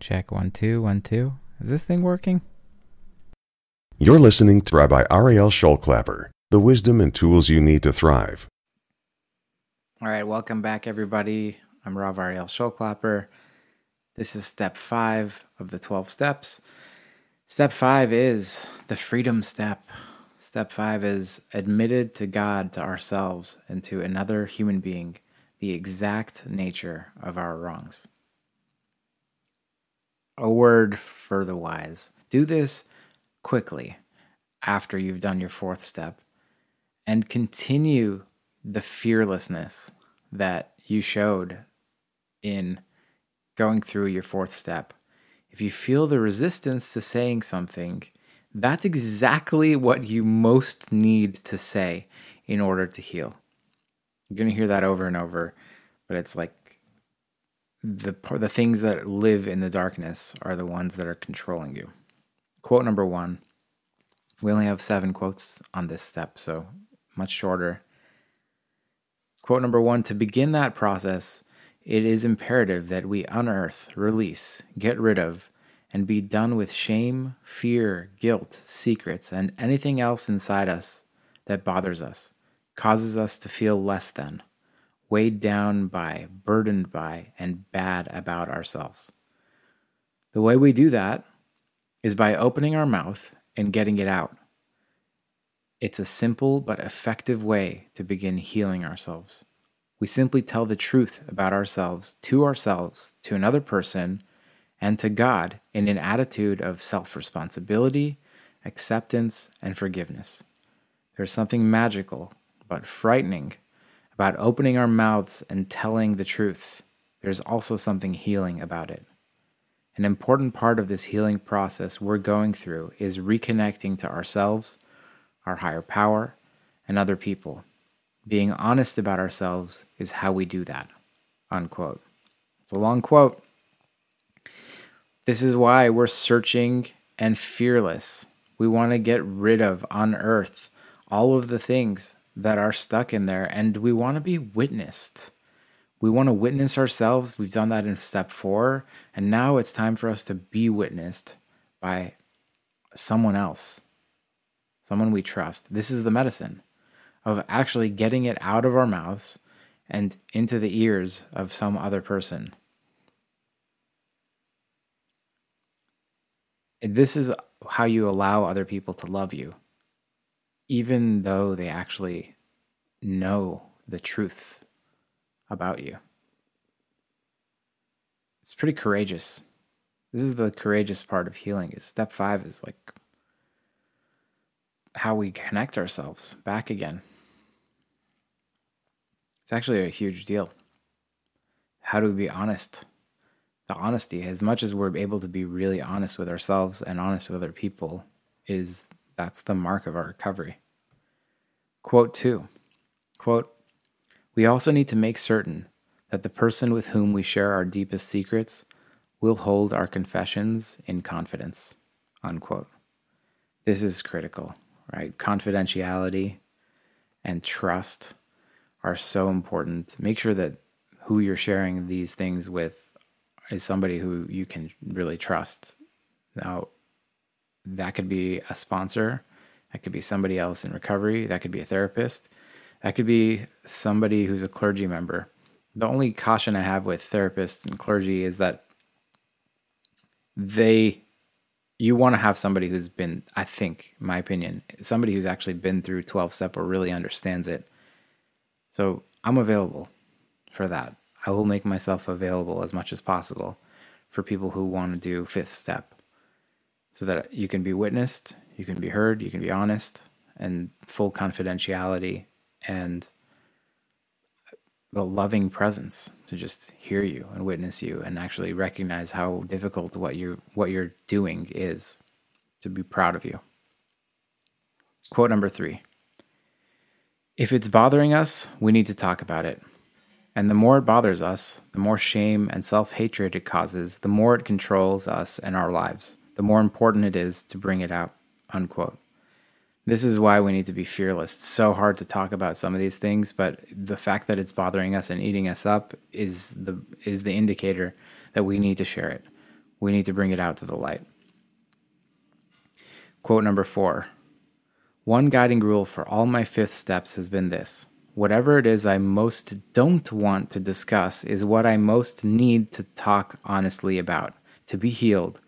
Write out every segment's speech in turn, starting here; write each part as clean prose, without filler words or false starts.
Check 1, 2, 1, 2. Is this thing working? You're listening to Rabbi Ariel Schulklapper, the wisdom and tools you need to thrive. All right, welcome back, everybody. I'm Rabbi Ariel Schulklapper. This is step 5 of the 12 steps. Step 5 is the freedom step. Step 5 is admitted to God, to ourselves, and to another human being, the exact nature of our wrongs. A word for the wise. Do this quickly after you've done your 4th step and continue the fearlessness that you showed in going through your 4th step. If you feel the resistance to saying something, that's exactly what you most need to say in order to heal. You're going to hear that over and over, but it's like the things that live in the darkness are the ones that are controlling you. Quote number 1. We only have 7 quotes on this step, so much shorter. Quote number 1, to begin that process, it is imperative that we unearth, release, get rid of, and be done with shame, fear, guilt, secrets, and anything else inside us that bothers us, causes us to feel less than, weighed down by, burdened by, and bad about ourselves. The way we do that is by opening our mouth and getting it out. It's a simple but effective way to begin healing ourselves. We simply tell the truth about ourselves, to another person, and to God in an attitude of self-responsibility, acceptance, and forgiveness. There's something magical but frightening about opening our mouths and telling the truth. There's also something healing about it. An important part of this healing process we're going through is reconnecting to ourselves, our higher power, and other people. Being honest about ourselves is how we do that." Unquote. It's a long quote. This is why we're searching and fearless. We want to get rid of, unearth, all of the things that are stuck in there, and we want to be witnessed. We want to witness ourselves. We've done that in step 4, and now it's time for us to be witnessed by someone else, someone we trust. This is the medicine of actually getting it out of our mouths and into the ears of some other person. This is how you allow other people to love you, even though they actually know the truth about you. It's pretty courageous. This is the courageous part of healing. Is step 5 is like how we connect ourselves back again. It's actually a huge deal. How do we be honest? The honesty, as much as we're able to be really honest with ourselves and honest with other people, that's the mark of our recovery. Quote 2, quote, we also need to make certain that the person with whom we share our deepest secrets will hold our confessions in confidence, unquote. This is critical, right? Confidentiality and trust are so important. Make sure that who you're sharing these things with is somebody who you can really trust. Now, that could be a sponsor. That could be somebody else in recovery. That could be a therapist. That could be somebody who's a clergy member. The only caution I have with therapists and clergy is that you want to have somebody who's been, I think, my opinion, somebody who's actually been through 12-step or really understands it. So I'm available for that. I will make myself available as much as possible for people who want to do 5th step, so that you can be witnessed, you can be heard, you can be honest, and full confidentiality and the loving presence to just hear you and witness you and actually recognize how difficult what you're doing is, to be proud of you. Quote number 3. If it's bothering us, we need to talk about it. And the more it bothers us, the more shame and self-hatred it causes, the more it controls us and our lives, the more important it is to bring it out, unquote. This is why we need to be fearless. It's so hard to talk about some of these things, but the fact that it's bothering us and eating us up is the indicator that we need to share it. We need to bring it out to the light. Quote number 4. One guiding rule for all my 5th steps has been this. Whatever it is I most don't want to discuss is what I most need to talk honestly about, to be healed.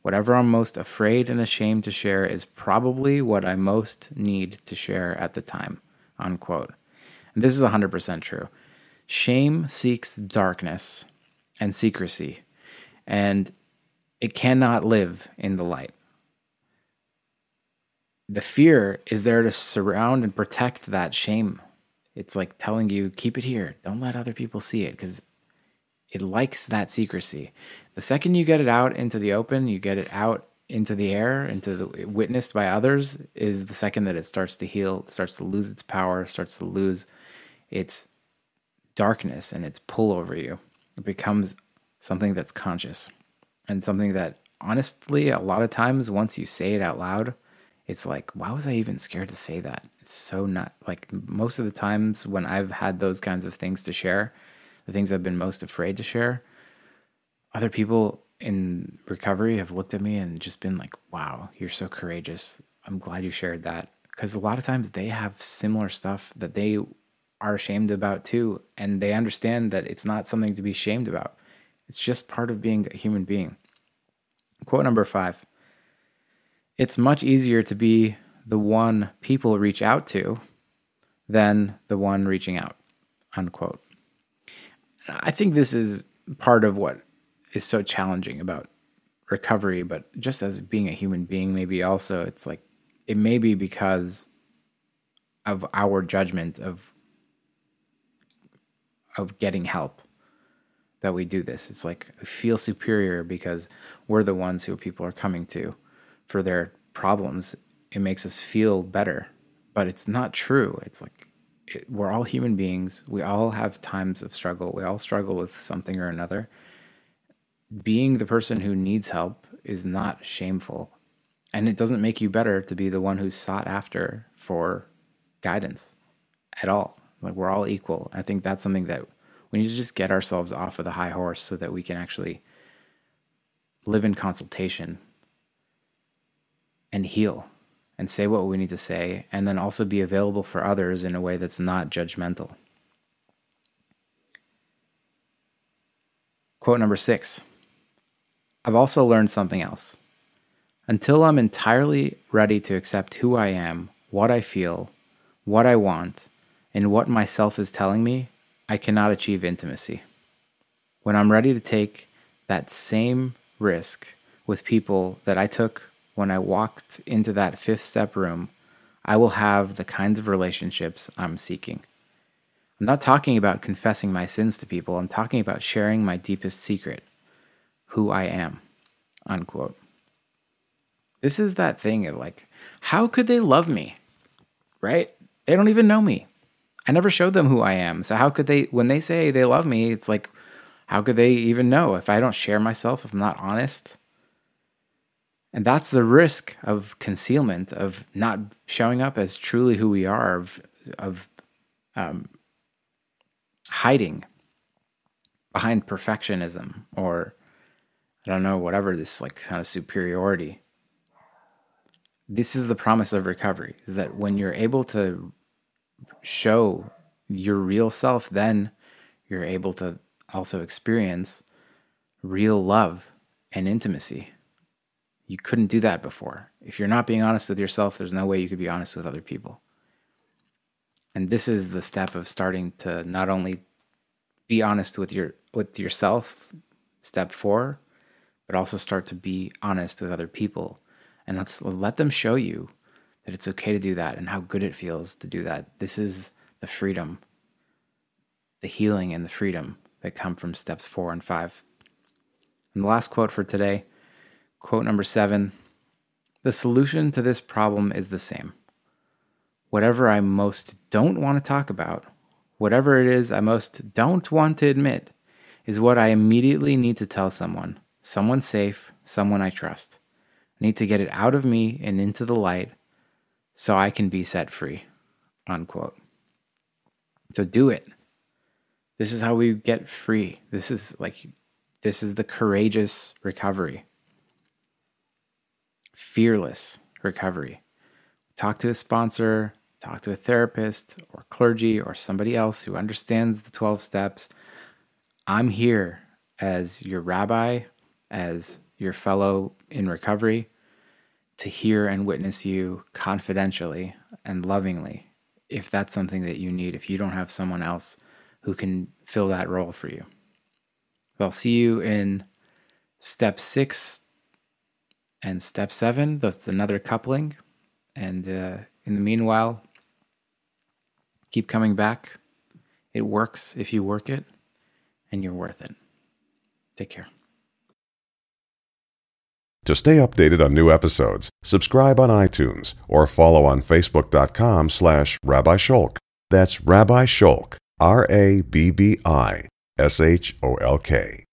Whatever I'm most afraid and ashamed to share is probably what I most need to share at the time, unquote. And this is 100% true. Shame seeks darkness and secrecy, and it cannot live in the light. The fear is there to surround and protect that shame. It's like telling you, keep it here. Don't let other people see it, because it likes that secrecy. The second you get it out into the open, you get it out into the air, witnessed by others, is the second that it starts to heal, starts to lose its power, starts to lose its darkness and its pull over you. It becomes something that's conscious and something that, honestly, a lot of times once you say it out loud, it's like, why was I even scared to say that? It's so not like most of the times when I've had those kinds of things to share, the things I've been most afraid to share, other people in recovery have looked at me and just been like, wow, you're so courageous. I'm glad you shared that. Because a lot of times they have similar stuff that they are ashamed about too. And they understand that it's not something to be ashamed about. It's just part of being a human being. Quote number 5. It's much easier to be the one people reach out to than the one reaching out, unquote. I think this is part of what is so challenging about recovery, but just as being a human being, maybe also it's like, it may be because of our judgment of getting help that we do this. It's like, we feel superior because we're the ones who people are coming to for their problems. It makes us feel better, but it's not true. It's like, we're all human beings. We all have times of struggle. We all struggle with something or another. Being the person who needs help is not shameful. And it doesn't make you better to be the one who's sought after for guidance at all. Like, we're all equal. I think that's something that we need to just get ourselves off of the high horse so that we can actually live in consultation and heal and say what we need to say, and then also be available for others in a way that's not judgmental. Quote number 6. I've also learned something else. Until I'm entirely ready to accept who I am, what I feel, what I want, and what myself is telling me, I cannot achieve intimacy. When I'm ready to take that same risk with people that I took when I walked into that 5th step room, I will have the kinds of relationships I'm seeking. I'm not talking about confessing my sins to people. I'm talking about sharing my deepest secret, who I am, unquote. This is that thing of like, how could they love me, right? They don't even know me. I never showed them who I am. So how could they, when they say they love me, it's like, how could they even know if I don't share myself, if I'm not honest? And that's the risk of concealment, of not showing up as truly who we are, of hiding behind perfectionism or, I don't know, whatever this like kind of superiority. This is the promise of recovery, is that when you're able to show your real self, then you're able to also experience real love and intimacy. You couldn't do that before. If you're not being honest with yourself, there's no way you could be honest with other people. And this is the step of starting to not only be honest with yourself, step 4, but also start to be honest with other people. And let them show you that it's okay to do that and how good it feels to do that. This is the freedom, the healing and the freedom that come from steps 4 and 5. And the last quote for today, quote number 7, the solution to this problem is the same. Whatever I most don't want to talk about, whatever it is I most don't want to admit, is what I immediately need to tell someone, someone safe, someone I trust. I need to get it out of me and into the light so I can be set free, unquote. So do it. This is how we get free. This is the courageous recovery. fearless recovery. Talk to a sponsor, talk to a therapist or clergy or somebody else who understands the 12 steps. I'm here as your rabbi, as your fellow in recovery, to hear and witness you confidentially and lovingly, if that's something that you need, if you don't have someone else who can fill that role for you. I'll see you in step 6 and step 7. That's another coupling. And in the meanwhile, keep coming back. It works if you work it, and you're worth it. Take care. To stay updated on new episodes, subscribe on iTunes or follow on Facebook.com/Rabbi Schulk. That's Rabbi Schulk, Rabbi Sholk.